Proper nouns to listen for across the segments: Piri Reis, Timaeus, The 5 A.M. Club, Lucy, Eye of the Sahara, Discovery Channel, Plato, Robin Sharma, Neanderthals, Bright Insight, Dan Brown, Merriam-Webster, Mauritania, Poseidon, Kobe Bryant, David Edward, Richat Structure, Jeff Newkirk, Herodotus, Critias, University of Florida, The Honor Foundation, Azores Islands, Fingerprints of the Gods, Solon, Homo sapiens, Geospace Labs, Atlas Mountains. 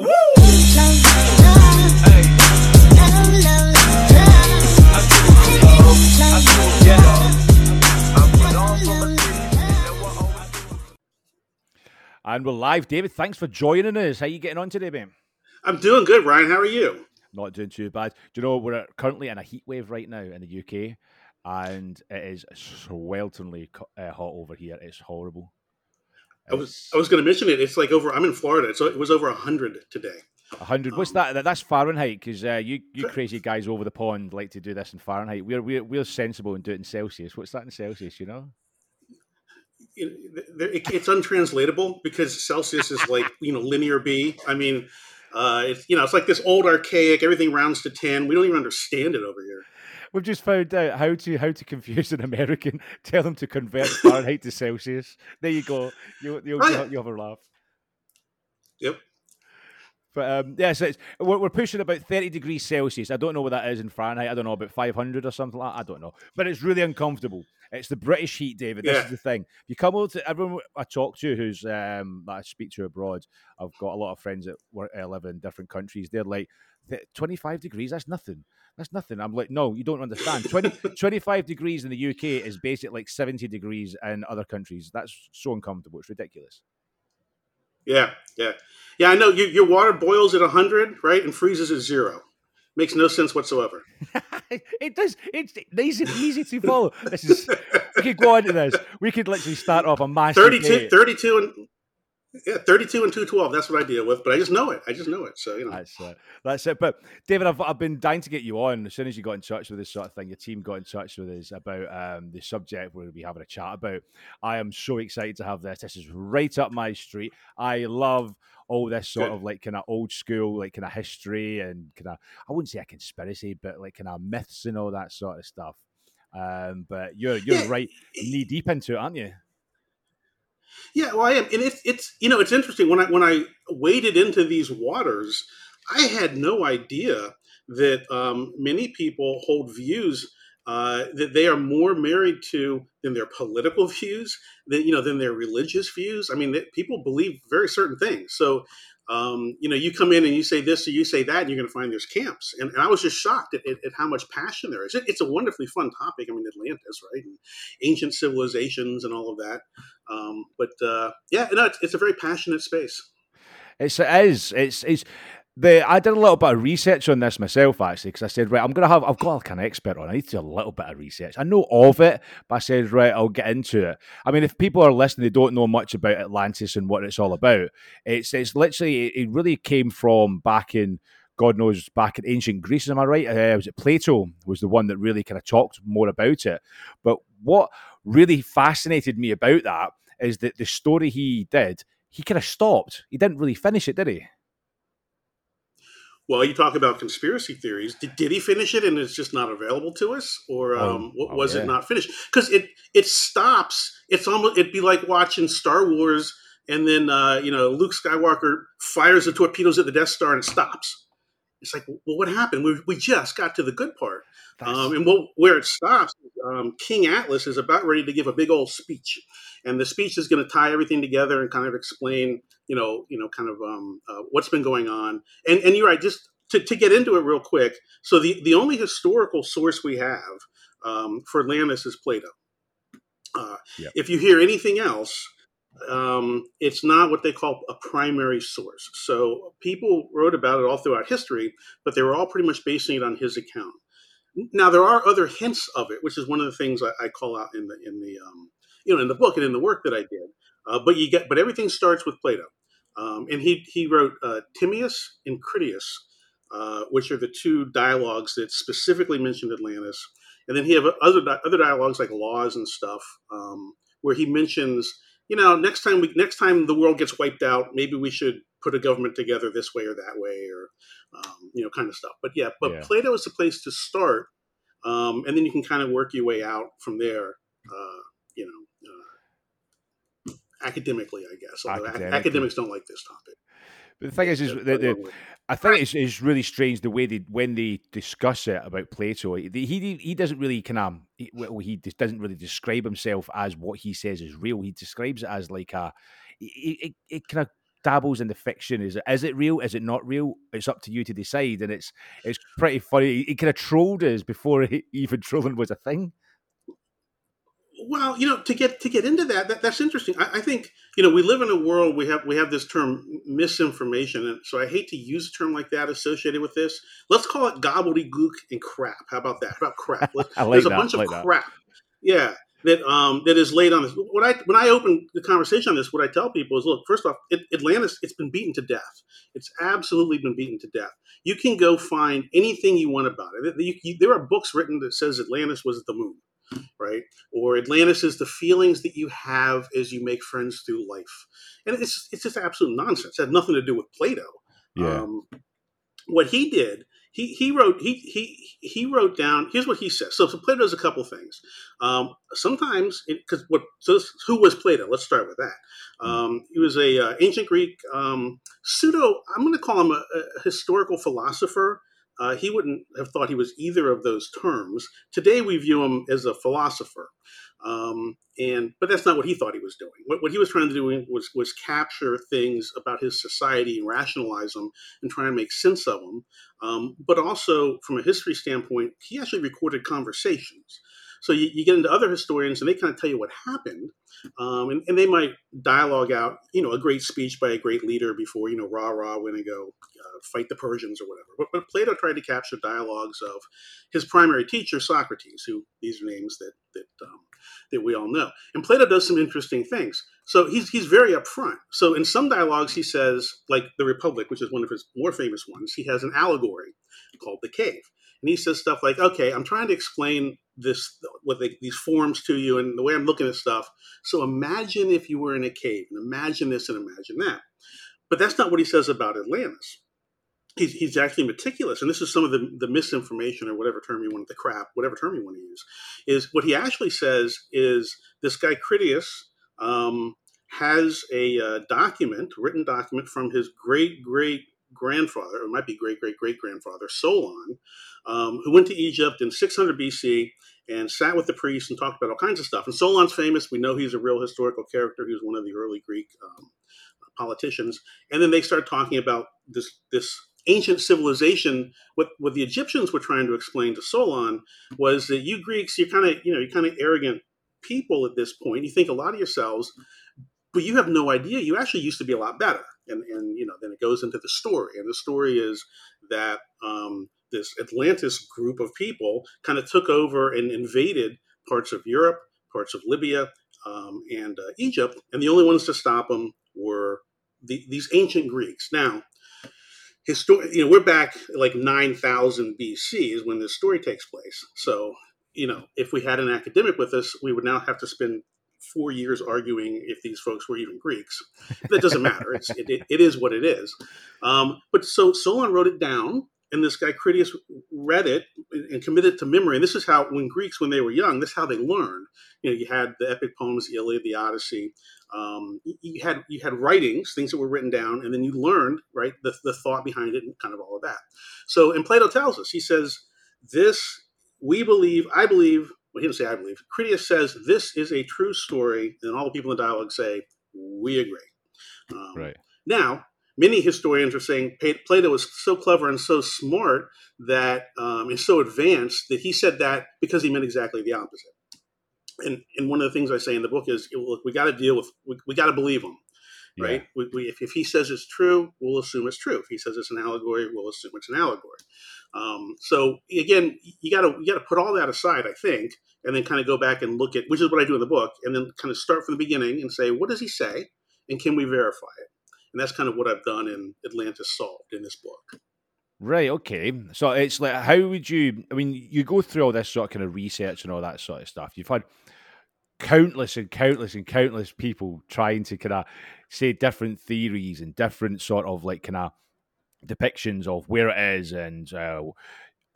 And we're live. David, thanks for joining us. How are you getting on today, man? I'm doing good, Ryan. How are you? Not doing too bad. Do you know, we're currently in a heat wave right now in the UK, and it is swelteringly hot over here. It's horrible. I was going to mention it. It's like over, I'm in Florida, so it was over 100 today. 100? What's that? That's Fahrenheit, because you crazy guys over the pond like to do this in Fahrenheit. We're sensible and do it in Celsius. What's that in Celsius, you know? It's untranslatable because Celsius is like, you know, linear B. I mean, it's like this old archaic, everything rounds to 10. We don't even understand it over here. We've just found out how to confuse an American. Tell them to convert Fahrenheit to Celsius. There you go. You'll have a laugh. Yep. But we're pushing about 30 degrees Celsius. I don't know what that is in Fahrenheit. I don't know, about 500 or something like that. I don't know. But it's really uncomfortable. It's the British heat, David. This is the thing. You come over to everyone I talk to who's that I speak to abroad. I've got a lot of friends that live in different countries. They're like, 25 degrees, that's nothing. That's nothing. I'm like, no, you don't understand. 25 degrees in the UK is basically like 70 degrees in other countries. That's so uncomfortable. It's ridiculous. Yeah. I know your water boils at 100, right, and freezes at 0. Makes no sense whatsoever. It does. It's easy to follow. This is. We could go on to this. We could literally start off a massive 32 and 212. That's what I deal with, but I just know it. So you know. That's it. But David, I've been dying to get you on. As soon as you got in touch with this sort of thing, your team got in touch with us about the subject we're going to be having a chat about. I am so excited to have this. This is right up my street. I love all this sort of like kind of old school, like kind of history and kind of, I wouldn't say a conspiracy, but like kind of myths and all that sort of stuff. But you're right knee deep into it, aren't you? Yeah, well, I am. And it's you know, it's interesting. When I waded into these waters, I had no idea that many people hold views that they are more married to than their political views, than their religious views. I mean, people believe very certain things. So, you come in and you say this or you say that, and you're going to find there's camps. And I was just shocked at how much passion there is. It's a wonderfully fun topic. I mean, Atlantis, right? And ancient civilizations and all of that. It's a very passionate space. I did a little bit of research on this myself, actually, because I said, right, I've got like an expert on it. I need to do a little bit of research. I know of it, but I said, right, I'll get into it. I mean, if people are listening, they don't know much about Atlantis and what it's all about. It's literally, it really came from back in, God knows, back in ancient Greece, am I right? Was it Plato was the one that really kind of talked more about it. But what really fascinated me about that is that the story he did, he kind of stopped. He didn't really finish it, did he? Well, you talk about conspiracy theories. Did he finish it and it's just not available to us? Or was it not finished? Because it stops. It's almost, it'd be like watching Star Wars and then, Luke Skywalker fires the torpedoes at the Death Star and it stops. It's like, well, what happened? We just got to the good part. Where it stops, King Atlas is about ready to give a big old speech. And the speech is going to tie everything together and kind of explain, what's been going on. And you're right, just to get into it real quick. So the only historical source we have for Atlantis is Plato. If you hear anything else, it's not what they call a primary source. So people wrote about it all throughout history, but they were all pretty much basing it on his account. Now, there are other hints of it, which is one of the things I call out in the book and in the work that I did. But everything starts with Plato, and he wrote Timaeus and Critias, which are the two dialogues that specifically mentioned Atlantis. And then he have other dialogues like Laws and stuff, where he mentions, next time the world gets wiped out, maybe we should put a government together this way or that way, or kind of stuff. But Plato is the place to start, and then you can kind of work your way out from there. Academically, I guess. Academics don't like this topic. But the thing is I think it's really strange the way when they discuss it about Plato. He doesn't really doesn't really describe himself as what he says is real. He describes it as like a it kind of dabbles in the fiction. Is it real? Is it not real? It's up to you to decide. And it's pretty funny. He kind of trolled us before even trolling was a thing. Well, to get into that's interesting. I think, we live in a world, we have this term misinformation. And so I hate to use a term like that associated with this. Let's call it gobbledygook and crap. How about that? How about crap? There's a bunch of crap. Yeah. That is laid on this. When I open the conversation on this, what I tell people is, look, first off, Atlantis, it's been beaten to death. It's absolutely been beaten to death. You can go find anything you want about it. There are books written that says Atlantis was the moon, right? Or Atlantis is the feelings that you have as you make friends through life. And it's just absolute nonsense. It had nothing to do with Plato. Yeah. What he did, he wrote down. Here's what he says. So Plato does a couple things. Who was Plato? Let's start with that. He was a ancient Greek pseudo. I'm going to call him a historical philosopher. He wouldn't have thought he was either of those terms. Today we view him as a philosopher, but that's not what he thought he was doing. What he was trying to do was capture things about his society and rationalize them and try and make sense of them. But also, from a history standpoint, he actually recorded conversations. So you get into other historians, and they kind of tell you what happened, and they might dialogue out, a great speech by a great leader before, rah-rah, we're going to go fight the Persians or whatever. But Plato tried to capture dialogues of his primary teacher, Socrates, who these are names that we all know. And Plato does some interesting things. So he's very upfront. So in some dialogues, he says, like The Republic, which is one of his more famous ones, he has an allegory called The Cave. And he says stuff like, okay, I'm trying to explain this, these forms to you and the way I'm looking at stuff. So imagine if you were in a cave and imagine this and imagine that. But that's not what he says about Atlantis. He's actually meticulous. And this is some of the misinformation or whatever term you want, the crap, whatever term you want to use, is what he actually says is this guy Critias has a written document from his great-great grandfather, or it might be great-great-great-grandfather, Solon, who went to Egypt in 600 BC and sat with the priests and talked about all kinds of stuff. And Solon's famous. We know he's a real historical character. He was one of the early Greek politicians. And then they start talking about this ancient civilization. What the Egyptians were trying to explain to Solon was that you Greeks, you're kind of arrogant people at this point. You think a lot of yourselves, but you have no idea. You actually used to be a lot better. And then it goes into the story. And the story is that this Atlantis group of people kind of took over and invaded parts of Europe, parts of Libya, and Egypt. And the only ones to stop them were these ancient Greeks. Now, we're back like 9,000 BC is when this story takes place. So, if we had an academic with us, we would now have to spend 4 years arguing if these folks were even Greeks. That doesn't matter. It is what it is. But so Solon wrote it down, and this guy Critias read it and committed it to memory. And this is how, when Greeks, when they were young, this is how they learned. You had the epic poems, the Iliad, the Odyssey. You had writings, things that were written down, and then you learned, right, the thought behind it and kind of all of that. So, and Plato tells us, he says, Critias says, this is a true story, and all the people in the dialogue say, we agree. Right. Now, many historians are saying Plato was so clever and so smart that and so advanced that he said that because he meant exactly the opposite. And one of the things I say in the book is, look, we got to believe him, right? Yeah. If he says it's true, we'll assume it's true. If he says it's an allegory, we'll assume it's an allegory. So again, you got to put all that aside, I think, and then kind of go back and look at, which is what I do in the book, and then kind of start from the beginning and say, what does he say? And can we verify it? And that's kind of what I've done in Atlantis Solved in this book. Right. Okay. So it's like, how would you, you go through all this sort of kind of research and all that sort of stuff. You've had countless and countless and countless people trying to kind of say different theories and different sort of like kind of depictions of where it is and how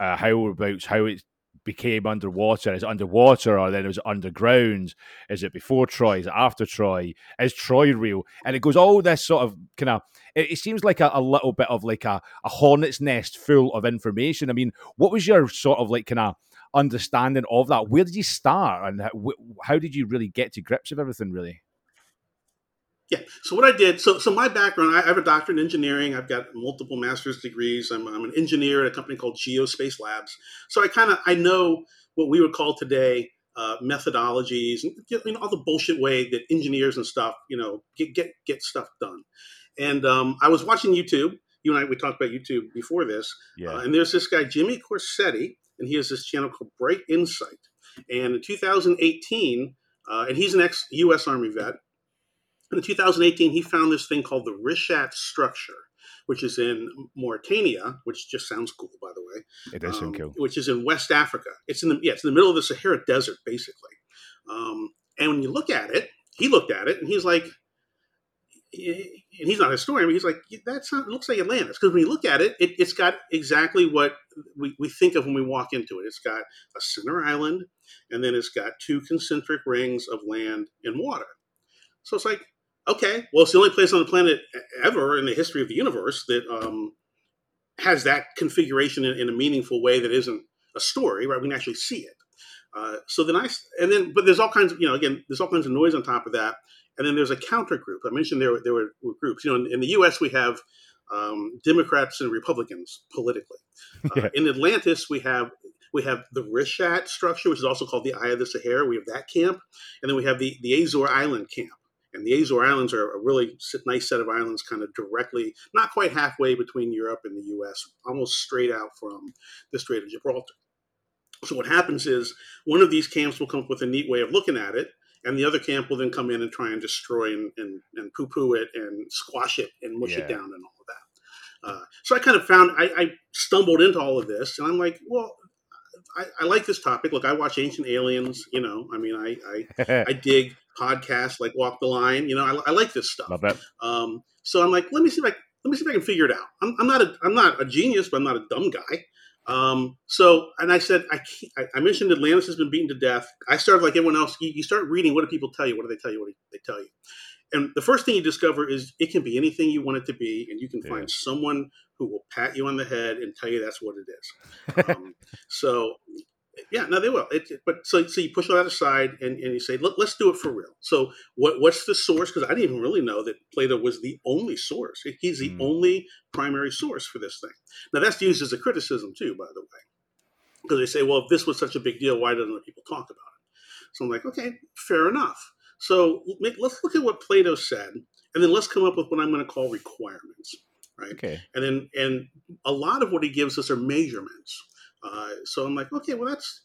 it became underwater. Is it underwater or then it was underground? Is it before Troy? Is it after Troy? Is Troy real? And it goes all this sort of kind of, it seems like a little bit of like a hornet's nest full of information. What was your sort of like kind of understanding of that? Where did you start and how did you really get to grips with everything really? Yeah. So what I did, so my background, I have a doctorate in engineering. I've got multiple master's degrees. I'm an engineer at a company called Geospace Labs. So I know what we would call today methodologies and all the bullshit way that engineers and stuff, get stuff done. And I was watching YouTube. You and I, we talked about YouTube before this. Yeah. And there's this guy, Jimmy Corsetti, and he has this channel called Bright Insight. And in 2018, and he's an ex-U.S. Army vet. And in 2018, he found this thing called the Richat Structure, which is in Mauritania, which just sounds cool, by the way. It does sound cool. Which is in West Africa. It's in the middle of the Sahara Desert, basically. And when you look at it, he looked at it, and he's like, and he's not a historian, but he's like, it looks like Atlantis. Because when you look at it, it's got exactly what we think of when we walk into it. It's got a center island, and then it's got two concentric rings of land and water. So it's like, okay, well, it's the only place on the planet ever in the history of the universe that has that configuration in a meaningful way that isn't a story, right? We can actually see it. But there's all kinds of, there's all kinds of noise on top of that. And then there's a counter group. I mentioned there were groups. In the U.S. we have Democrats and Republicans politically. In Atlantis we have the Richat structure, which is also called the Eye of the Sahara. We have that camp, and then we have the Azores Island camp. And the Azores Islands are a really nice set of islands, kind of directly, not quite halfway between Europe and the U.S., almost straight out from the Strait of Gibraltar. So what happens is one of these camps will come up with a neat way of looking at it. And the other camp will then come in and try and destroy and poo-poo it and squash it and mush it down and all of that. So I kind of found, I stumbled into all of this, and I'm like, well, I like this topic. Look, I watch Ancient Aliens, I dig podcasts like Walk the Line. I like this stuff. Love that. So I'm like, let me see if I can figure it out. I'm not a genius, but I'm not a dumb guy. I mentioned Atlantis has been beaten to death. I started like everyone else. You start reading. What do people tell you? What do they tell you? What do they tell you? And the first thing you discover is it can be anything you want it to be. And you can find someone who will pat you on the head and tell you that's what it is. They will. So you push all that aside and you say, let's do it for real. So what's the source? Because I didn't even really know that Plato was the only source. He's the only primary source for this thing. Now, that's used as a criticism, too, by the way. Because they say, well, if this was such a big deal, why doesn't other people talk about it? So I'm like, okay, fair enough. So let's look at what Plato said, and then let's come up with what I'm going to call requirements. Right? Okay. And a lot of what he gives us are measurements. So I'm like, okay, well, that's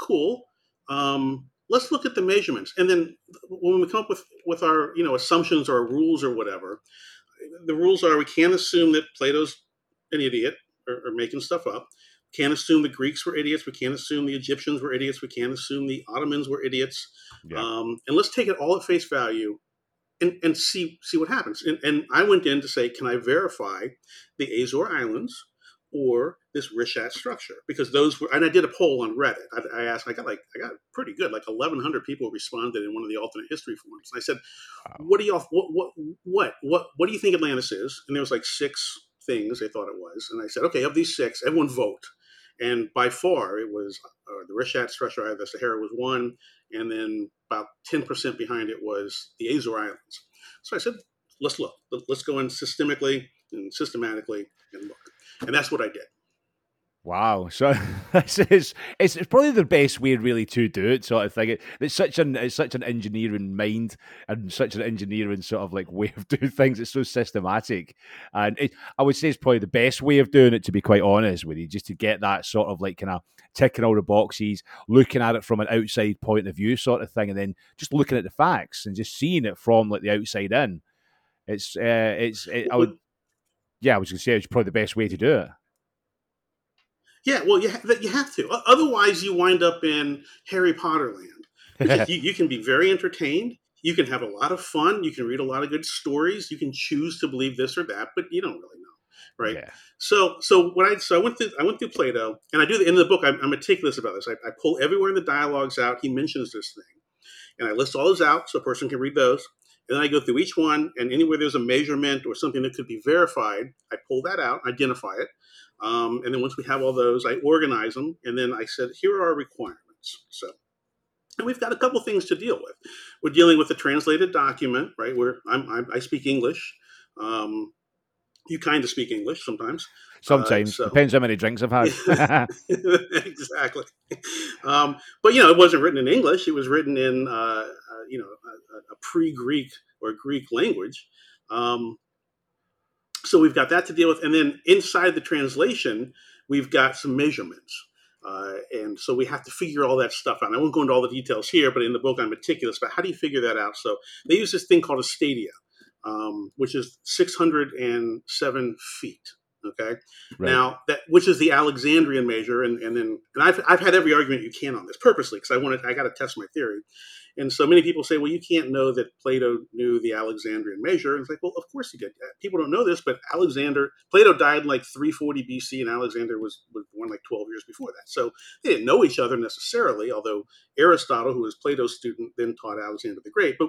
cool. Let's look at the measurements. And then when we come up with our, assumptions or rules or whatever, the rules are, we can't assume that Plato's an idiot or making stuff up. Can't assume the Greeks were idiots. We can't assume the Egyptians were idiots. We can't assume the Ottomans were idiots. Yeah. And let's take it all at face value and see what happens. And I went in to say, can I verify the Azores Islands or this Richat structure? Because those were, and I did a poll on Reddit. I asked, I got pretty good, like 1,100 people responded in one of the alternate history forums. And I said, wow. What do you think Atlantis is? And there was like 6 things they thought it was. And I said, okay, of these 6, everyone vote. And by far it was the Richat structure, Eye of the Sahara was 1. And then about 10% behind it was the Azores Islands. So I said, let's look, let's go in systematically and look. And that's what I did. Wow. So this is it's probably the best way really to do it, sort of thing. It's such an engineering mind and such an engineering sort of like way of doing things. It's so systematic. And I would say it's probably the best way of doing it, to be quite honest with you, just to get that sort of like kind of ticking all the boxes, looking at it from an outside point of view sort of thing, and then just looking at the facts and just seeing it from like the outside in. I was going to say it's probably the best way to do it. Yeah, well, you have to. Otherwise, you wind up in Harry Potter land. Because you can be very entertained. You can have a lot of fun. You can read a lot of good stories. You can choose to believe this or that, but you don't really know, right? Yeah. So I went through Plato, and I do the end of the book. I'm meticulous about this. I pull everywhere in the dialogues out. He mentions this thing, and I list all those out so a person can read those. And then I go through each one, and anywhere there's a measurement or something that could be verified, I pull that out, identify it. And then once we have all those, I organize them. And then I said, here are our requirements. So And we've got a couple things to deal with. We're dealing with a translated document, right? Where I speak English. You kind of speak English sometimes. Sometimes. Depends how many drinks I've had. Exactly. But, you know, it wasn't written in English. It was written in, you know, a pre-Greek or Greek language. So we've got that to deal with. And then inside the translation, we've got some measurements. And so we have to figure all that stuff out. I won't go into all the details here, but in the book I'm meticulous about how do you figure that out. So they use this thing called a stadia, which is 607 feet. Okay. Right. Now that, which is the Alexandrian measure. And then I've had every argument you can on this purposely, because I got to test my theory. And so many people say, well, you can't know that Plato knew the Alexandrian measure. And it's like, well, of course he did. People don't know this, but Plato died like 340 BC, and Alexander was born like 12 years before that. So they didn't know each other necessarily, although Aristotle, who was Plato's student, then taught Alexander the Great. But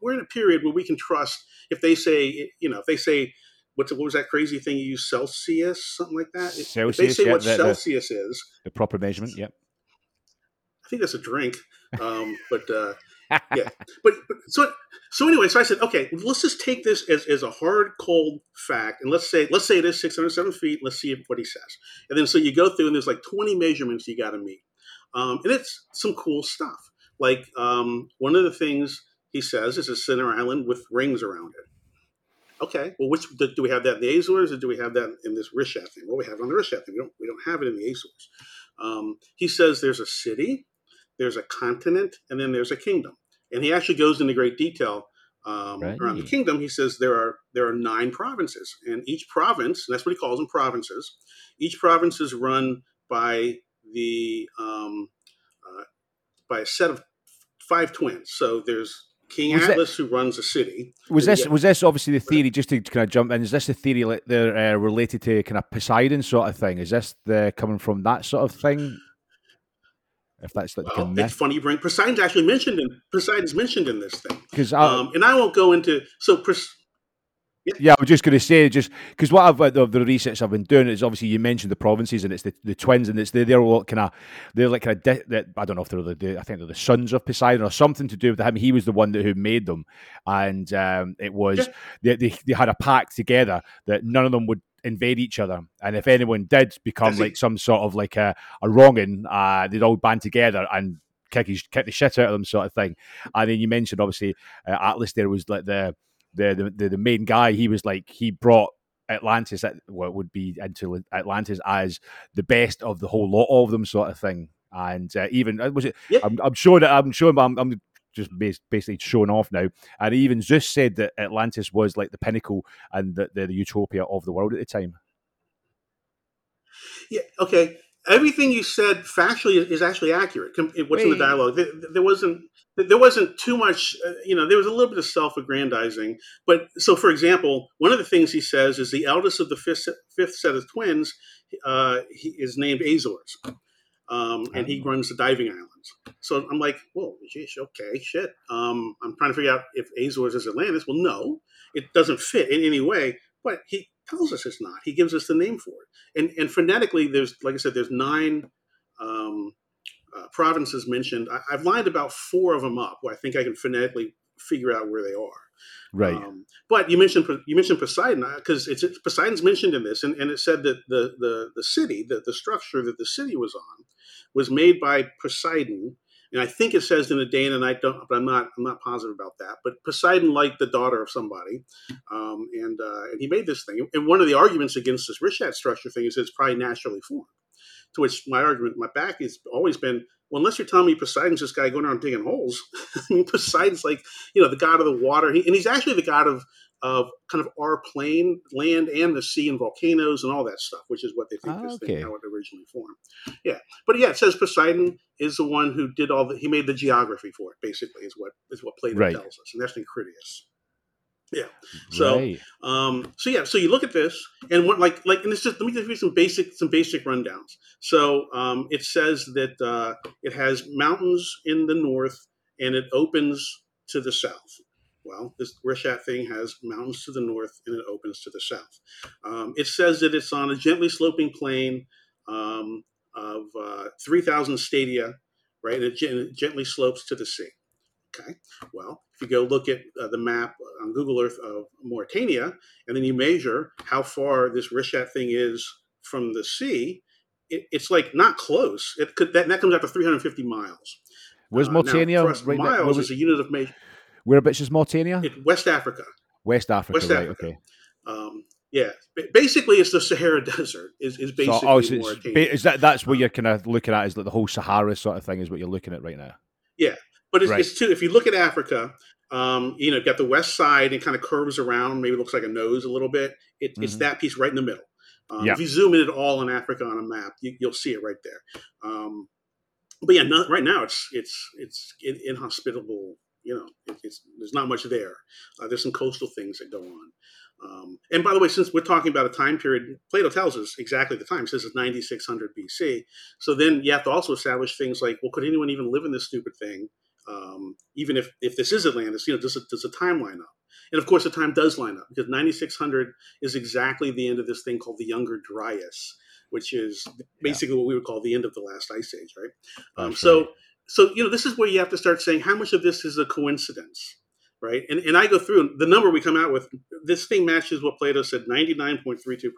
we're in a period where we can trust if they say, you know, if they say, what was that crazy thing you used, Celsius, something like that? Celsius, if they say what Celsius is. The proper measurement, yep. I think that's a drink, yeah. But so anyway, so I said, okay, let's just take this as a hard, cold fact, and let's say it is 607 feet. Let's see what he says, and then so you go through, and there's like 20 measurements you got to meet, and it's some cool stuff. Like one of the things he says is a center island with rings around it. Okay, well, which do we have that in the Azores, or do we have that in this Richat thing? Well, we have it on the Richat thing. We don't have it in the Azores. He says there's a city. There's a continent, and then there's a kingdom. And he actually goes into great detail right. Around the kingdom. He says there are 9 provinces, and each province, and that's what he calls them, provinces. Each province is run by the by a set of 5 twins. So there's King Atlas, who runs a city. Was this obviously the theory, just to kind of jump in, is this the theory that they're related to kind of Poseidon sort of thing? Is this coming from that sort of thing? If that's like it's funny you bring Poseidon's mentioned in this thing, because and I won't go into I was just going to say, just because what the research I've been doing is obviously you mentioned the provinces, and it's the twins, and it's they're all kind of I don't know if I think they're the sons of Poseidon or something to do with him. He was the one who made them, and it was they had a pact together that none of them would invade each other, and if anyone did become like some sort of like a wronging, they'd all band together and kick the shit out of them, sort of thing. And then you mentioned obviously Atlas. There was like the main guy. He was like, he brought Atlantis, that what would be into Atlantis, as the best of the whole lot of them, sort of thing. And even was it? Yep. I'm sure, but I'm just basically shown off now. And even Zeus said that Atlantis was like the pinnacle and that they're the utopia of the world at the time. Yeah, okay. Everything you said factually is actually accurate. What's in the dialogue? There wasn't too much, there was a little bit of self-aggrandizing. But so, for example, one of the things he says is the eldest of the fifth set of twins is named Azores. And he runs the diving islands. So I'm like, whoa, geez, okay, shit. I'm trying to figure out if Azores is Atlantis. Well, no, it doesn't fit in any way. But he tells us it's not. He gives us the name for it. And phonetically, there's, like I said, there's 9 provinces mentioned. I've lined about 4 of them up where I think I can phonetically figure out where they are. Right. But you mentioned Poseidon, because Poseidon's mentioned in this, and it said that the city, the structure that the city was on, was made by Poseidon, and I think it says in a day and a night, but I'm not positive about that. But Poseidon liked the daughter of somebody, and he made this thing. And one of the arguments against this Richat structure thing is it's probably naturally formed. To which my back has always been, well, unless you're telling me Poseidon's this guy going around digging holes. I mean, Poseidon's like, the god of the water. And he's actually the god of kind of our plane, land, and the sea, and volcanoes, and all that stuff, which is what they think how it originally formed. Yeah. But yeah, it says Poseidon is the one who did he made the geography for it, basically, is what Plato tells us. And that's in Critias. Yeah. So, right. So you look at this, and what, and it's just, let me give you some basic rundowns. So, it says that, it has mountains in the north and it opens to the south. Well, this Richat thing has mountains to the north and it opens to the south. It says that it's on a gently sloping plain, of, 3,000 stadia, right? And it gently slopes to the sea. Okay, well, if you go look at the map on Google Earth of Mauritania, and then you measure how far this Richat thing is from the sea, it's like not close. It could that comes out to 350 miles. Where's Mauritania? Now, right miles is a unit of measure. Whereabouts is Mauritania? West Africa. West Africa. Okay. Yeah, basically it's the Sahara Desert is basically Mauritania. That's what you're kind of looking at, is like the whole Sahara sort of thing is what you're looking at right now. Yeah, but it's too, if you look at Africa, you've got the west side and kind of curves around, maybe looks like a nose a little bit. It's that piece right in the middle. If you zoom in at all on Africa on a map, you'll see it right there. But yeah, right now it's inhospitable. There's not much there. There's some coastal things that go on. And by the way, since we're talking about a time period, Plato tells us exactly the time. He says it's 9600 BC. So then you have to also establish things like, well, could anyone even live in this stupid thing? Even if this is Atlantis, does the time line up? And of course, the time does line up, because 9600 is exactly the end of this thing called the Younger Dryas, which is basically what we would call the end of the last ice age, right? So this is where you have to start saying how much of this is a coincidence, right? And I go through the number we come out with. This thing matches what Plato said, 99.32%.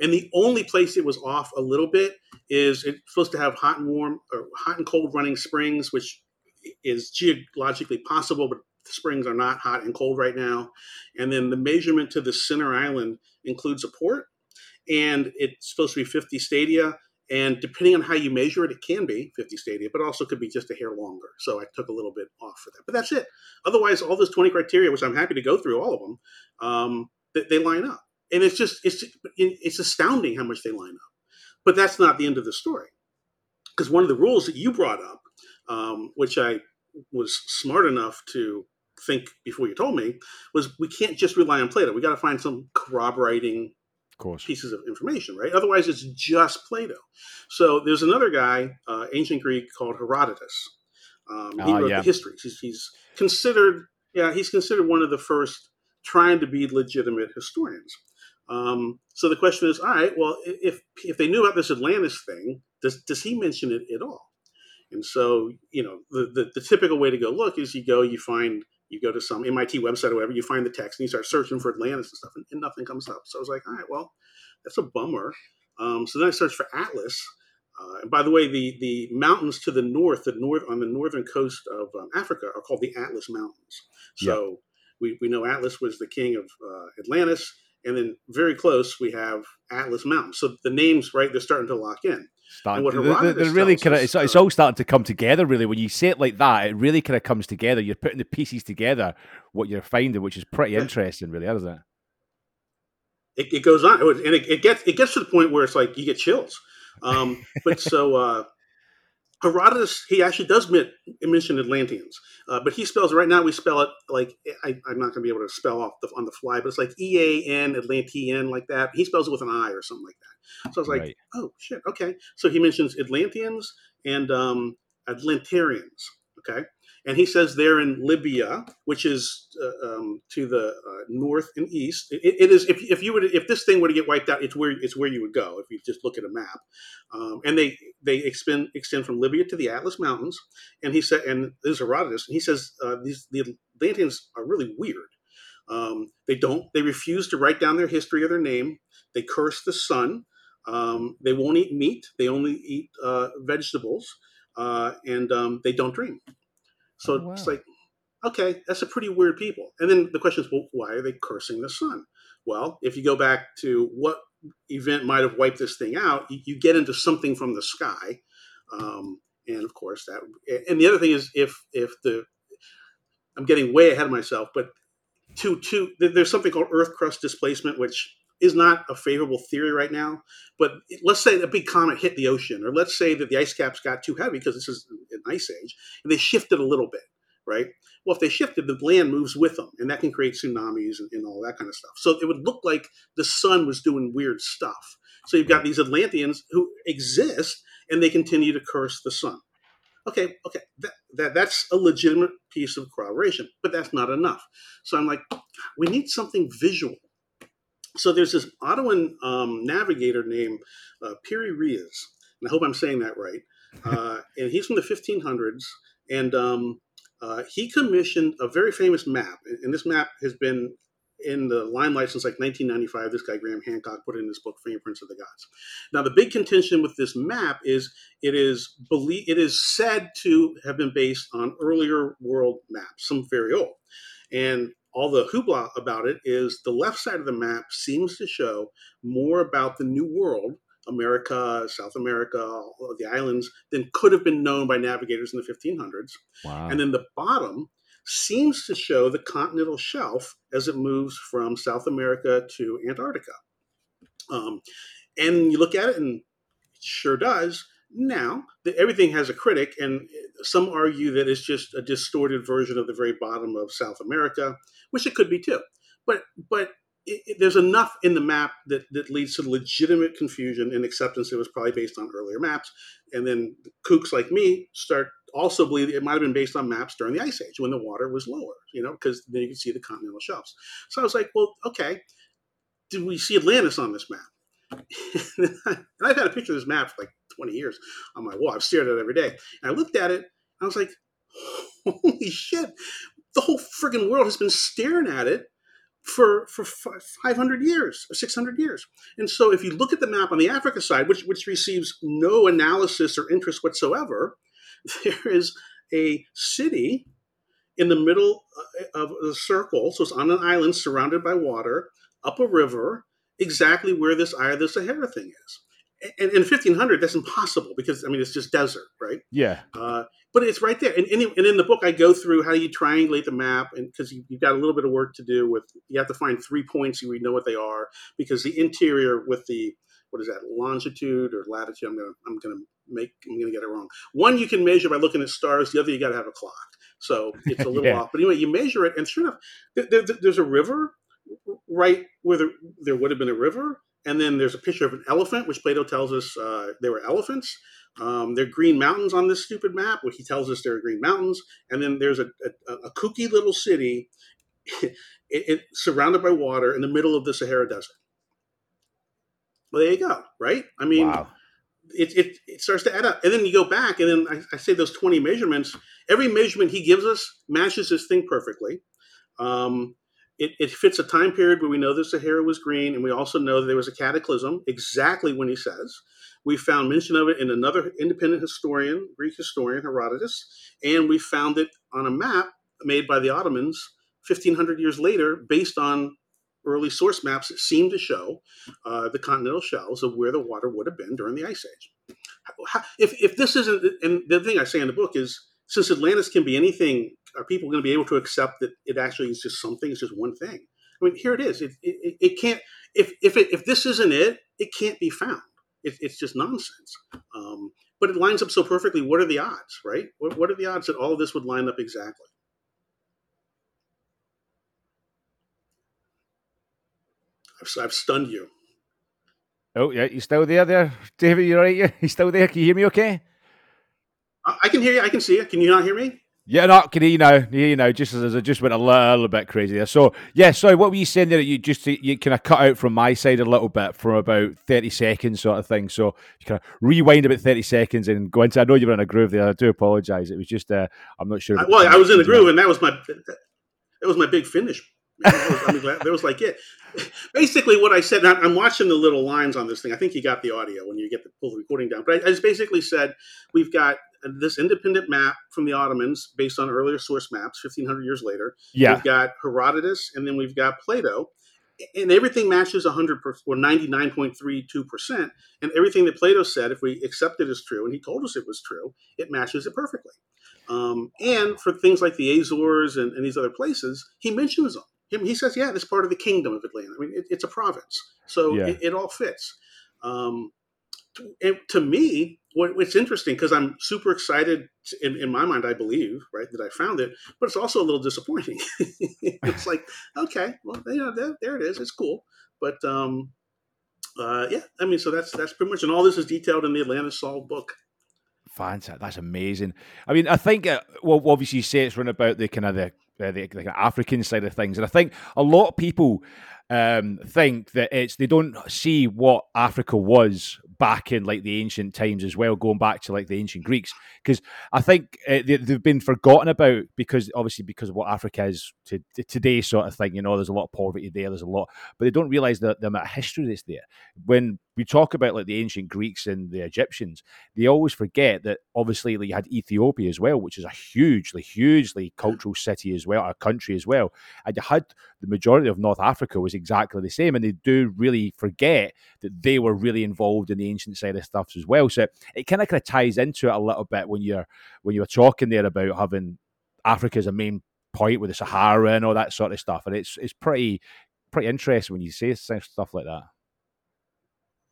And the only place it was off a little bit is it's supposed to have hot and warm or hot and cold running springs, which is geologically possible, but the springs are not hot and cold right now. And then the measurement to the center island includes a port, and it's supposed to be 50 stadia. And depending on how you measure it, it can be 50 stadia, but also could be just a hair longer. So I took a little bit off for that. But that's it. Otherwise, all those 20 criteria, which I'm happy to go through, all of them, they line up. And it's astounding how much they line up. But that's not the end of the story. Because one of the rules that you brought up, which I was smart enough to think before you told me, was we can't just rely on Plato. We got to find some corroborating pieces of information, right? Otherwise, it's just Plato. So there's another guy, ancient Greek, called Herodotus. He wrote the histories. He's considered one of the first trying to be legitimate historians. So the question is, all right, well, if they knew about this Atlantis thing, does he mention it at all? And so, the typical way to go look is you go to some MIT website or whatever, you find the text and you start searching for Atlantis and stuff, and nothing comes up. So I was like, all right, well, that's a bummer. So then I searched for Atlas. And by the way, the mountains to the north on the northern coast of Africa are called the Atlas Mountains. So we know Atlas was the king of Atlantis. And then very close, we have Atlas Mountains. So the names, right, they're starting to lock in. They're really kind of, it's all starting to come together, really. When you say it like that, it really kind of comes together. You're putting the pieces together, what you're finding, which is pretty interesting, really, isn't it? It goes on. And it gets to the point where it's like you get chills. But so Herodotus, he actually does mention Atlanteans. But he spells it right now. We spell it like, I'm not going to be able to spell off on the fly, but it's like EAN, Atlantean, like that. He spells it with an I or something like that. So I was like, oh, shit, okay. So he mentions Atlanteans and Atlantarians, okay? And he says they're in Libya, which is to the north and east. It is if this thing were to get wiped out, it's where you would go if you just look at a map. And they extend from Libya to the Atlas Mountains. And he said, and this is Herodotus, and he says the Atlanteans are really weird. They refuse to write down their history or their name. They curse the sun. They won't eat meat. They only eat vegetables, and they don't dream. So it's like, okay, that's a pretty weird people. And then the question is, well, why are they cursing the sun? Well, if you go back to what event might have wiped this thing out, you get into something from the sky. And of course that, and the other thing is if I'm getting way ahead of myself, but there's something called earth crust displacement, which is not a favorable theory right now, but let's say a big comet hit the ocean, or let's say that the ice caps got too heavy because this is an ice age, and they shifted a little bit, right? Well, if they shifted, the land moves with them, and that can create tsunamis and all that kind of stuff. So it would look like the sun was doing weird stuff. So you've got these Atlanteans who exist, and they continue to curse the sun. Okay, that's a legitimate piece of corroboration, but that's not enough. So I'm like, we need something visual. So there's this Ottoman navigator named Piri Reis, and I hope I'm saying that right. And he's from the 1500s, and he commissioned a very famous map, and this map has been in the limelight since like 1995. This guy Graham Hancock put it in his book Fingerprints of the Gods. Now the big contention with this map is it is said to have been based on earlier world maps, some very old, and all the hoopla about it is the left side of the map seems to show more about the New World, America, South America, all of the islands, than could have been known by navigators in the 1500s. Wow. And then the bottom seems to show the continental shelf as it moves from South America to Antarctica. And you look at it, and it sure does. Now, everything has a critic, and some argue that it's just a distorted version of the very bottom of South America, which it could be too. But there's enough in the map that leads to legitimate confusion and acceptance. It was probably based on earlier maps. And then kooks like me start also believing it might have been based on maps during the Ice Age when the water was lower, because then you could see the continental shelves. So I was like, well, okay, did we see Atlantis on this map? And I've had a picture of this map for like 20 years on my wall. I've stared at it every day. And I looked at it, and I was like, holy shit, the whole friggin' world has been staring at it for 500 years or 600 years. And so if you look at the map on the Africa side, which receives no analysis or interest whatsoever, there is a city in the middle of a circle. So it's on an island surrounded by water, up a river, exactly where this Eye of the Sahara thing is. And in 1500, that's impossible because, it's just desert, right? Yeah. But it's right there. And in the book, I go through how you triangulate the map, and because you've got a little bit of work to do with, you have to find 3 points, you know what they are, because the interior with the, what is that, longitude or latitude? I'm gonna get it wrong. One you can measure by looking at stars. The other, you got to have a clock. So it's a little off. But anyway, you measure it, and sure enough, there's a river right where there would have been a river. And then there's a picture of an elephant, which Plato tells us they were elephants. There are green mountains on this stupid map, which he tells us there are green mountains. And then there's a kooky little city surrounded by water in the middle of the Sahara Desert. Well, there you go, right? Wow. It starts to add up. And then you go back, and then I say those 20 measurements. Every measurement he gives us matches this thing perfectly. It fits a time period where we know the Sahara was green, and we also know that there was a cataclysm exactly when he says. We found mention of it in another independent historian, Greek historian, Herodotus, and we found it on a map made by the Ottomans 1,500 years later based on early source maps that seem to show the continental shelves of where the water would have been during the Ice Age. If this isn't – and the thing I say in the book is, since Atlantis can be anything – are people going to be able to accept that it actually is just something? It's just one thing. Here it is. It can't. If this isn't it, it can't be found. It's just nonsense. But it lines up so perfectly. What are the odds, right? What are the odds that all of this would line up exactly? I've stunned you. Oh yeah, you still there, David? You all right? You still there? Can you hear me? Okay. I can hear you. I can see you. Can you not hear me? Yeah, no, I can hear you now. Just as I just went a little bit crazy there. So, yeah, sorry, what were you saying there? You kind of cut out from my side a little bit for about 30 seconds sort of thing. So you kind of rewind about 30 seconds and go into, I know you were in a groove there. I do apologise. It was just, I'm not sure. Well, I was in a groove, and that was my big finish. That was basically what I said. I'm watching the little lines on this thing. I think you got the audio when you get the full recording down. But I just basically said we've got this independent map from the Ottomans based on earlier source maps 1,500 years later. Yeah. We've got Herodotus, and then we've got Plato. And everything matches 100% or 99.32%. And everything that Plato said, if we accept it as true, and he told us it was true, it matches it perfectly. And for things like the Azores and these other places, he mentions them. He says, yeah, this part of the kingdom of Atlantis. It's a province. So yeah. It all fits. To me, it's interesting because I'm super excited in my mind, I believe, right, that I found it. But it's also a little disappointing. It's like, okay, well, there it is. It's cool. But, so that's pretty much – and all this is detailed in the Atlantis Solved book. Fantastic. That's amazing. I think well, obviously you say it's run about the kind of the African side of things, and I think a lot of people think that they don't see what Africa was back in like the ancient times as well, going back to like the ancient Greeks, because I think they've been forgotten about because of what Africa is today, sort of thing. You know, there's a lot of poverty there, there's a lot, but they don't realize the amount of history that's there. When we talk about like the ancient Greeks and the Egyptians, they always forget that obviously like, you had Ethiopia as well, which is a hugely cultural city as well, a country as well, and you had the majority of North Africa was exactly the same, and they do really forget that they were really involved in the ancient side of stuff as well. So it kind of ties into it a little bit when you were talking there about having Africa as a main point with the Sahara and all that sort of stuff, and it's pretty interesting when you say stuff like that.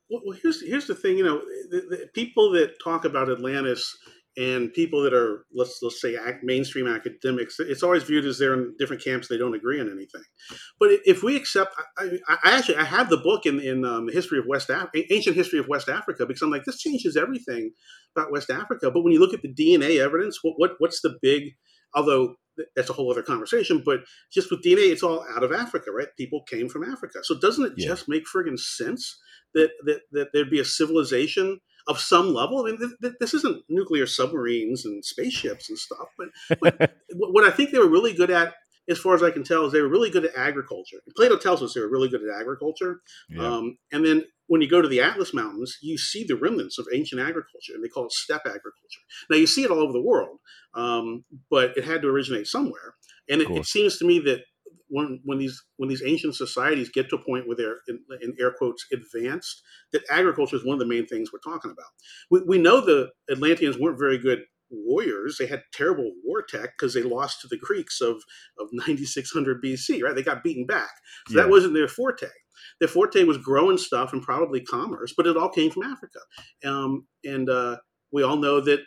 Well, here's the thing, you know, the people that talk about Atlantis and people that are, let's say, mainstream academics, it's always viewed as they're in different camps. They don't agree on anything. But if we accept, I have the book in the history of ancient history of West Africa, because I'm like, this changes everything about West Africa. But when you look at the DNA evidence, what's the big, although that's a whole other conversation, but just with DNA, it's all out of Africa, right? People came from Africa. So doesn't it just make friggin' sense that there'd be a civilization of some level? I mean, this isn't nuclear submarines and spaceships and stuff, but what I think they were really good at, as far as I can tell, is they were really good at agriculture. Plato tells us they were really good at agriculture. Yeah. And then when you go to the Atlas Mountains, you see the remnants of ancient agriculture, and they call it steppe agriculture. Now, you see it all over the world, but it had to originate somewhere. And it seems to me that when these ancient societies get to a point where they're, in air quotes, advanced, that agriculture is one of the main things we're talking about. We know the Atlanteans weren't very good warriors. They had terrible war tech because they lost to the Greeks of 9600 BC, right? They got beaten back. So that wasn't their forte. Their forte was growing stuff and probably commerce, but it all came from Africa. And we all know that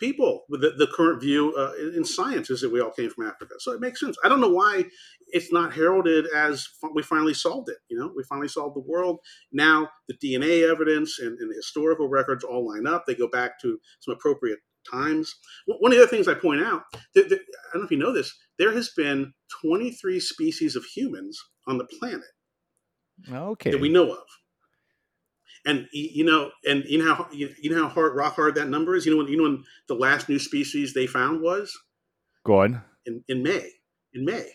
people, the current view in science is that we all came from Africa. So it makes sense. I don't know why it's not heralded as we finally solved it. You know, we finally solved the world. Now the DNA evidence and the historical records all line up. They go back to some appropriate times. One of the other things I point out, I don't know if you know this, there has been 23 species of humans on the planet that we know of. And you know how rock hard that number is. You know when the last new species they found was? Go on. In May.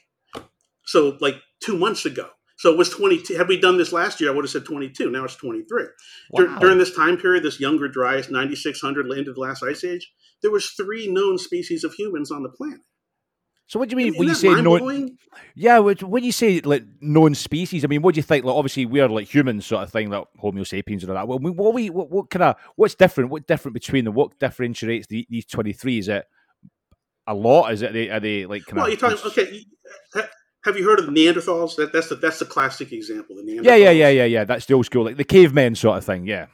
So like 2 months ago. So it was 22. Had we done this last year, I would have said 22. Now it's 23. Wow. During this time period, this Younger Dryas, 9600, ended the last ice age. There was 3 known species of humans on the planet. So what do you mean when you say known? Yeah, when you say like known species, I mean, what do you think? Like, obviously, we are like humans, sort of thing, like Homo sapiens and all that. Well, what's different? What different between them? What differentiates these 23? Is it a lot? Is it are they like? Well, you're talking. Okay, have you heard of the Neanderthals? That's the classic example. The Neanderthals. Yeah. That's the old school, like the cavemen sort of thing. Yeah.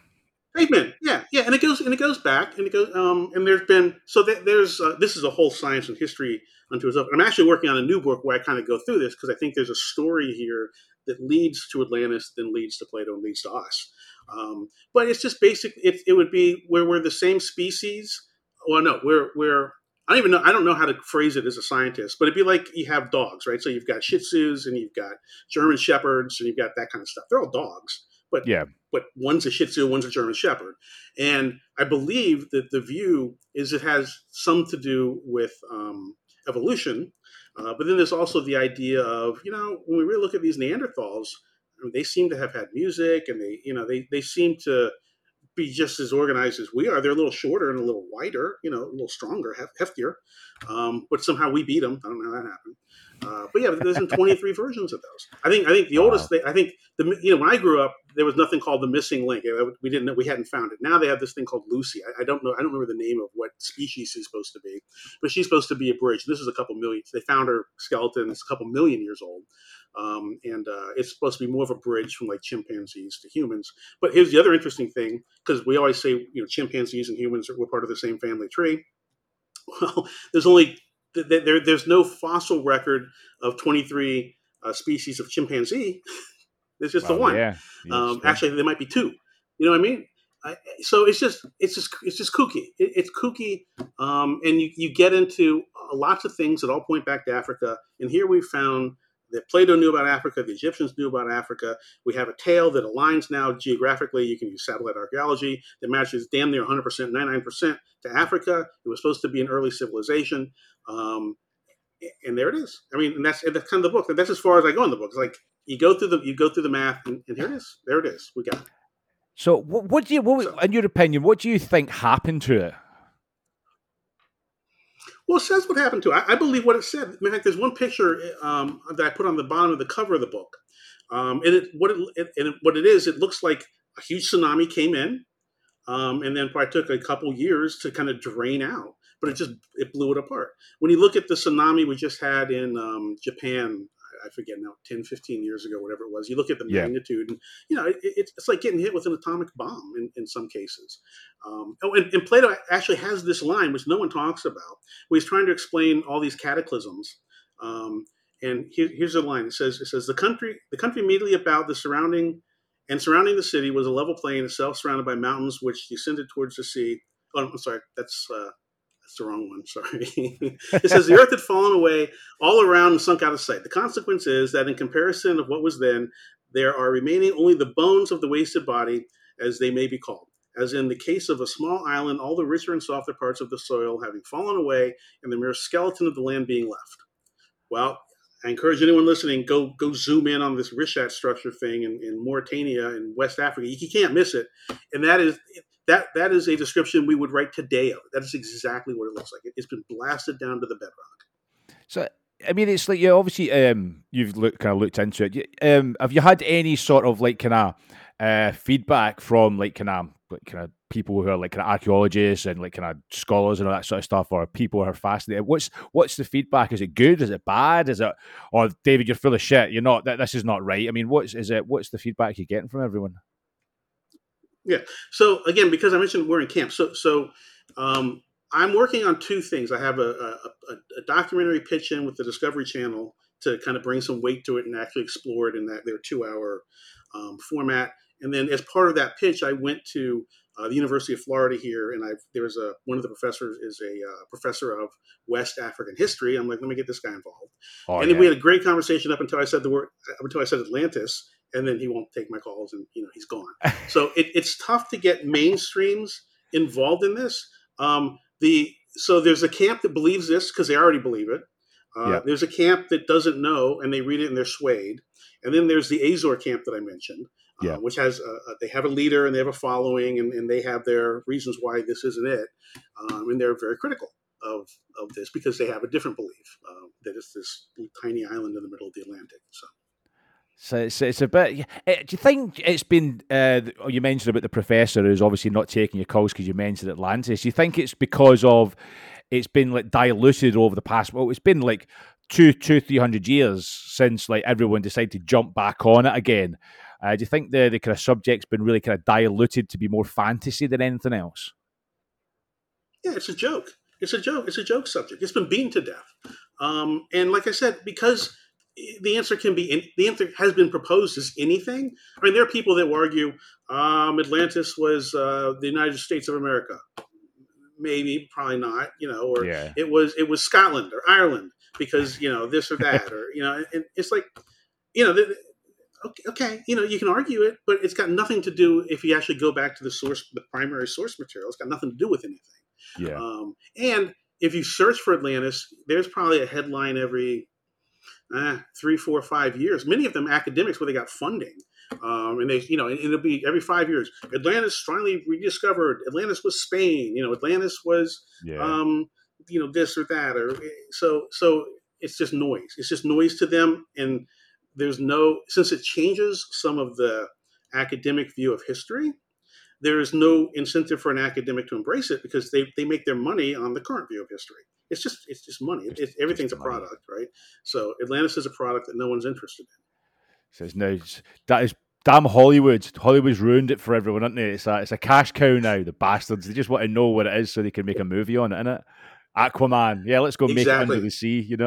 Amen. Yeah, and it goes back, and there's been this is a whole science and history unto itself. I'm actually working on a new book where I kind of go through this because I think there's a story here that leads to Atlantis, then leads to Plato, and leads to us. But it's just basic. It would be where we're the same species. Well, no, we're I don't know how to phrase it as a scientist, but it'd be like you have dogs, right? So you've got Shih Tzus and you've got German Shepherds and you've got that kind of stuff. They're all dogs. But one's a Shih Tzu, one's a German Shepherd. And I believe that the view is it has some to do with evolution. But then there's also the idea of, you know, when we really look at these Neanderthals, I mean, they seem to have had music and they seem to be just as organized as we are. They're a little shorter and a little wider, you know, a little stronger, heftier. But somehow we beat them. I don't know how that happened. But yeah, there's 23 versions of those. I think the oldest. Wow. When I grew up, there was nothing called the missing link. We didn't know, we hadn't found it. Now they have this thing called Lucy. I don't remember the name of what species she's supposed to be, but she's supposed to be a bridge. This is a couple million. They found her skeleton. It's a couple million years old, and it's supposed to be more of a bridge from like chimpanzees to humans. But here's the other interesting thing, because we always say, you know, chimpanzees and humans were part of the same family tree. Well, there's no fossil record of 23 species of chimpanzee. There's just the one. Yeah. Actually, there might be 2. You know what I mean? So it's just kooky. It's kooky, and you get into lots of things that all point back to Africa. And here we found that Plato knew about Africa, the Egyptians knew about Africa. We have a tale that aligns now geographically. You can use satellite archaeology that matches damn near 100%, 99% to Africa. It was supposed to be an early civilization. And there it is. I mean, and that's kind of the book. And that's as far as I go in the book. It's like you go through the math, and here it is. There it is. We got it. So, in your opinion, what do you think happened to it? Well, it says what happened to it. I believe what it said. In fact, there's one picture that I put on the bottom of the cover of the book, and what it is, it looks like a huge tsunami came in, and then probably took a couple years to kind of drain out. But it blew it apart. When you look at the tsunami we just had in Japan, I forget now, 10, 15 years ago, whatever it was, you look at the magnitude and, you know, it's like getting hit with an atomic bomb in some cases. And Plato actually has this line, which no one talks about, where he's trying to explain all these cataclysms. And here's a line. It says, the country immediately about the surrounding the city was a level plain itself surrounded by mountains, which descended towards the sea. Oh, I'm sorry. That's the wrong one, sorry. It says, the earth had fallen away all around and sunk out of sight. The consequence is that in comparison of what was then, there are remaining only the bones of the wasted body, as they may be called. As in the case of a small island, all the richer and softer parts of the soil having fallen away and the mere skeleton of the land being left. Well, I encourage anyone listening, go zoom in on this Richat structure thing in Mauritania in West Africa. You can't miss it. And that is... That is a description we would write today of. That is exactly what it looks like. It's been blasted down to the bedrock. So, I mean, it's like, yeah, obviously you've looked into it. Have you had any sort of feedback from kind of people who are archaeologists and scholars and all that sort of stuff, or people who are fascinated? What's the feedback? Is it good? Is it bad? Is it? Or David, you're full of shit. You're not. This is not right. I mean, what's the feedback you're getting from everyone? Yeah. So again, because I mentioned we're in camp, so I'm working on two things. I have a documentary pitch in with the Discovery Channel to kind of bring some weight to it and actually explore it in that their 2-hour format. And then as part of that pitch, I went to the University of Florida here, and one of the professors is a professor of West African history. I'm like, let me get this guy involved. Oh, and yeah. We had a great conversation up until I said Atlantis. And then he won't take my calls, and he's gone. So it's tough to get mainstreams involved in this. So there's a camp that believes this because they already believe it. There's a camp that doesn't know, and they read it and they're swayed. And then there's the Azores camp that I mentioned, which has they have a leader and they have a following, and they have their reasons why this isn't it, and they're very critical of this because they have a different belief that it's this tiny island in the middle of the Atlantic. So it's a bit. Do you think it's been? You mentioned about the professor who's obviously not taking your calls because you mentioned Atlantis. Do you think it's because of it's been diluted over the past? Well, it's been 200-300 years since everyone decided to jump back on it again. Do you think the kind of subject's been really kind of diluted to be more fantasy than anything else? Yeah, it's a joke. It's a joke subject. It's been beaten to death. And like I said, because. The answer has been proposed as anything. I mean, there are people that will argue Atlantis was the United States of America. Maybe, probably not. It was Scotland or Ireland because this or that or and it's like okay, you can argue it, but it's got nothing to do if you actually go back to the source, the primary source material. It's got nothing to do with anything. Yeah. And if you search for Atlantis, there's probably a headline every. 3, 4, 5 years. Many of them academics where they got funding, and they, and it'll be every 5 years. Atlantis finally rediscovered. Atlantis was Spain. Atlantis was, this or that, or so. It's just noise. It's just noise to them, and there's no since it changes some of the academic view of history. There is no incentive for an academic to embrace it because they make their money on the current view of history. It's just money. Everything's a product, right? So Atlantis is a product that no one's interested in. So that is damn Hollywood. Hollywood's ruined it for everyone, isn't it? It's a cash cow now. The bastards. They just want to know what it is so they can make a movie on it, innit? Aquaman. Yeah, let's go make it under the sea. Yep.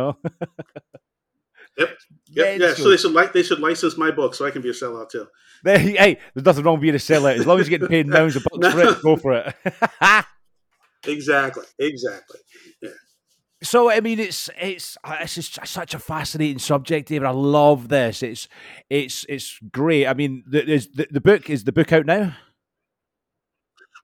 Yeah. So they should license my book so I can be a sellout too. Hey, there's nothing wrong with being a sellout as long as you're getting paid millions of bucks for it. Go for it. Exactly. Yeah. So I mean, it's such a fascinating subject, David. I love this. It's great. I mean, is the book out now?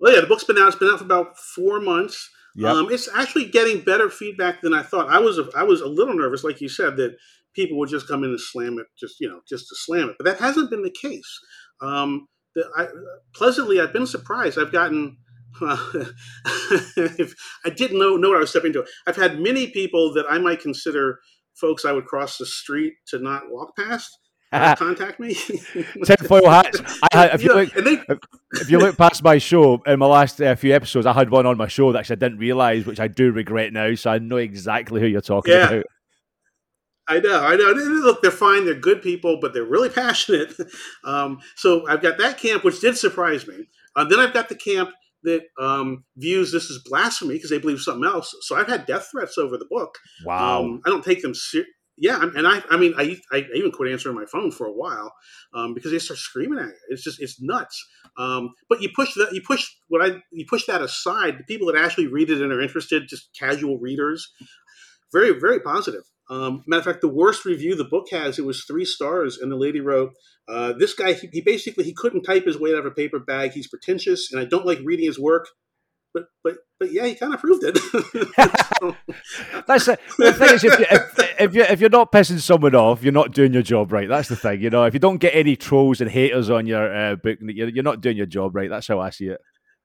Well, yeah, the book's been out. It's been out for about 4 months. Yep. It's actually getting better feedback than I thought. I was a little nervous, like you said, that people would just come in and slam it, just to slam it. But that hasn't been the case. Pleasantly, I've been surprised. I've gotten. I didn't know what I was stepping into. I've had many people that I might consider folks I would cross the street to not walk past contact me. Tinfoil hats. If you look past my show, in my last few episodes, I had one on my show that I didn't realize, which I do regret now, so I know exactly who you're talking about. I know. Look, they're fine. They're good people, but they're really passionate. So I've got that camp, which did surprise me. Then I've got the camp that views this as blasphemy because they believe something else. So I've had death threats over the book. Wow. I don't take them seriously. Yeah, and I mean, I even quit answering my phone for a while because they start screaming at you. It's nuts. But you push that aside. The people that actually read it and are interested, just casual readers, very, very positive. Matter of fact, the worst review the book has, it was 3 stars, and the lady wrote, this guy, he couldn't type his way out of a paper bag. He's pretentious, and I don't like reading his work. But yeah, he kind of proved it. That's it. The thing is, if you're not pissing someone off, you're not doing your job right. That's the thing, you know. If you don't get any trolls and haters on your book, you're not doing your job right. That's how I see it.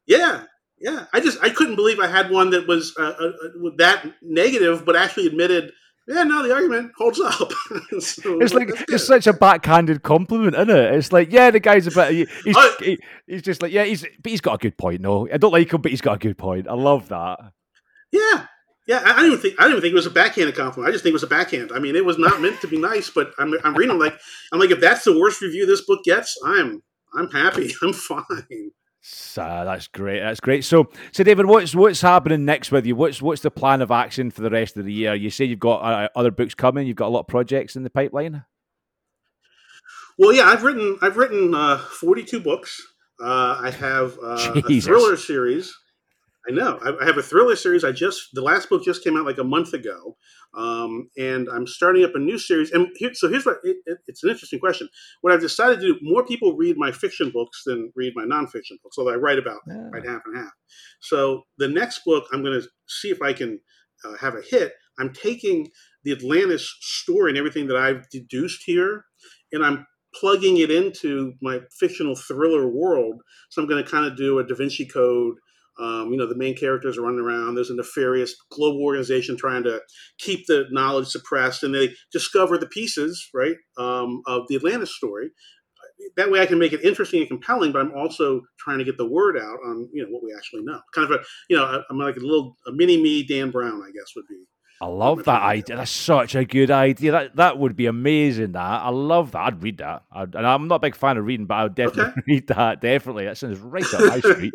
Yeah. Yeah. I couldn't believe I had one that was that negative, but actually admitted, yeah, no, the argument holds up. So, it's like it's such a backhanded compliment, isn't it? It's like, yeah, the guy's a bit. He's just like, yeah, but he's got a good point. No, I don't like him, but he's got a good point. I love that. Yeah. I didn't even think it was a backhanded compliment. I just think it was a backhand. I mean, it was not meant to be nice, but I'm reading like if that's the worst review this book gets, I'm happy. I'm fine. So that's great. So David, what's happening next with you? What's the plan of action for the rest of the year? You say you've got other books coming. You've got a lot of projects in the pipeline. Well, yeah, I've written 42 books. I have a thriller series. I know. I have a thriller series. The last book just came out like a month ago, and I'm starting up a new series. And here's what it's an interesting question. What I've decided to do: more people read my fiction books than read my nonfiction books. Although I write about right half and half. So the next book, I'm going to see if I can have a hit. I'm taking the Atlantis story and everything that I've deduced here, and I'm plugging it into my fictional thriller world. So I'm going to kind of do a Da Vinci Code. The main characters are running around. There's a nefarious global organization trying to keep the knowledge suppressed, and they discover the pieces, right, of the Atlantis story. That way I can make it interesting and compelling, but I'm also trying to get the word out on, what we actually know. Kind of I'm like a mini-me Dan Brown, I guess, would be. I love that idea. That's such a good idea. That would be amazing, that. I love that. I'd read that. And I'm not a big fan of reading, but I would definitely read that. Definitely. That sounds right up my street.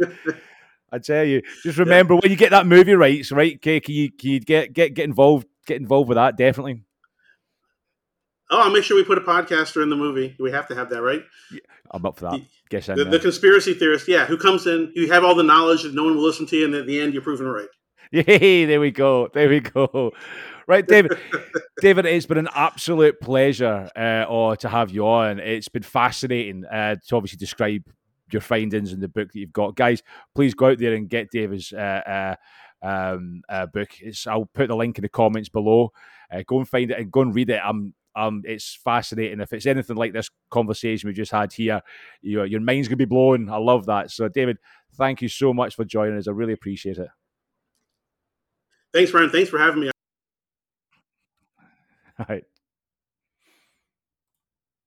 I tell you, just remember when you get that movie rights, right? Can you get involved? Get involved with that, definitely. Oh, I'll make sure we put a podcaster in the movie. We have to have that, right? Yeah, I'm up for that. The conspiracy theorist, yeah, who comes in? You have all the knowledge that no one will listen to you, and at the end, you're proven right. Yay! There we go. Right, David. David, it's been an absolute pleasure to have you on. It's been fascinating to obviously describe your findings in the book that you've got. Guys, please go out there and get David's book. I'll put the link in the comments below. Go and find it and go and read it. It's fascinating. If it's anything like this conversation we just had here, your mind's going to be blown. I love that. So, David, thank you so much for joining us. I really appreciate it. Thanks, Ryan. Thanks for having me. All right.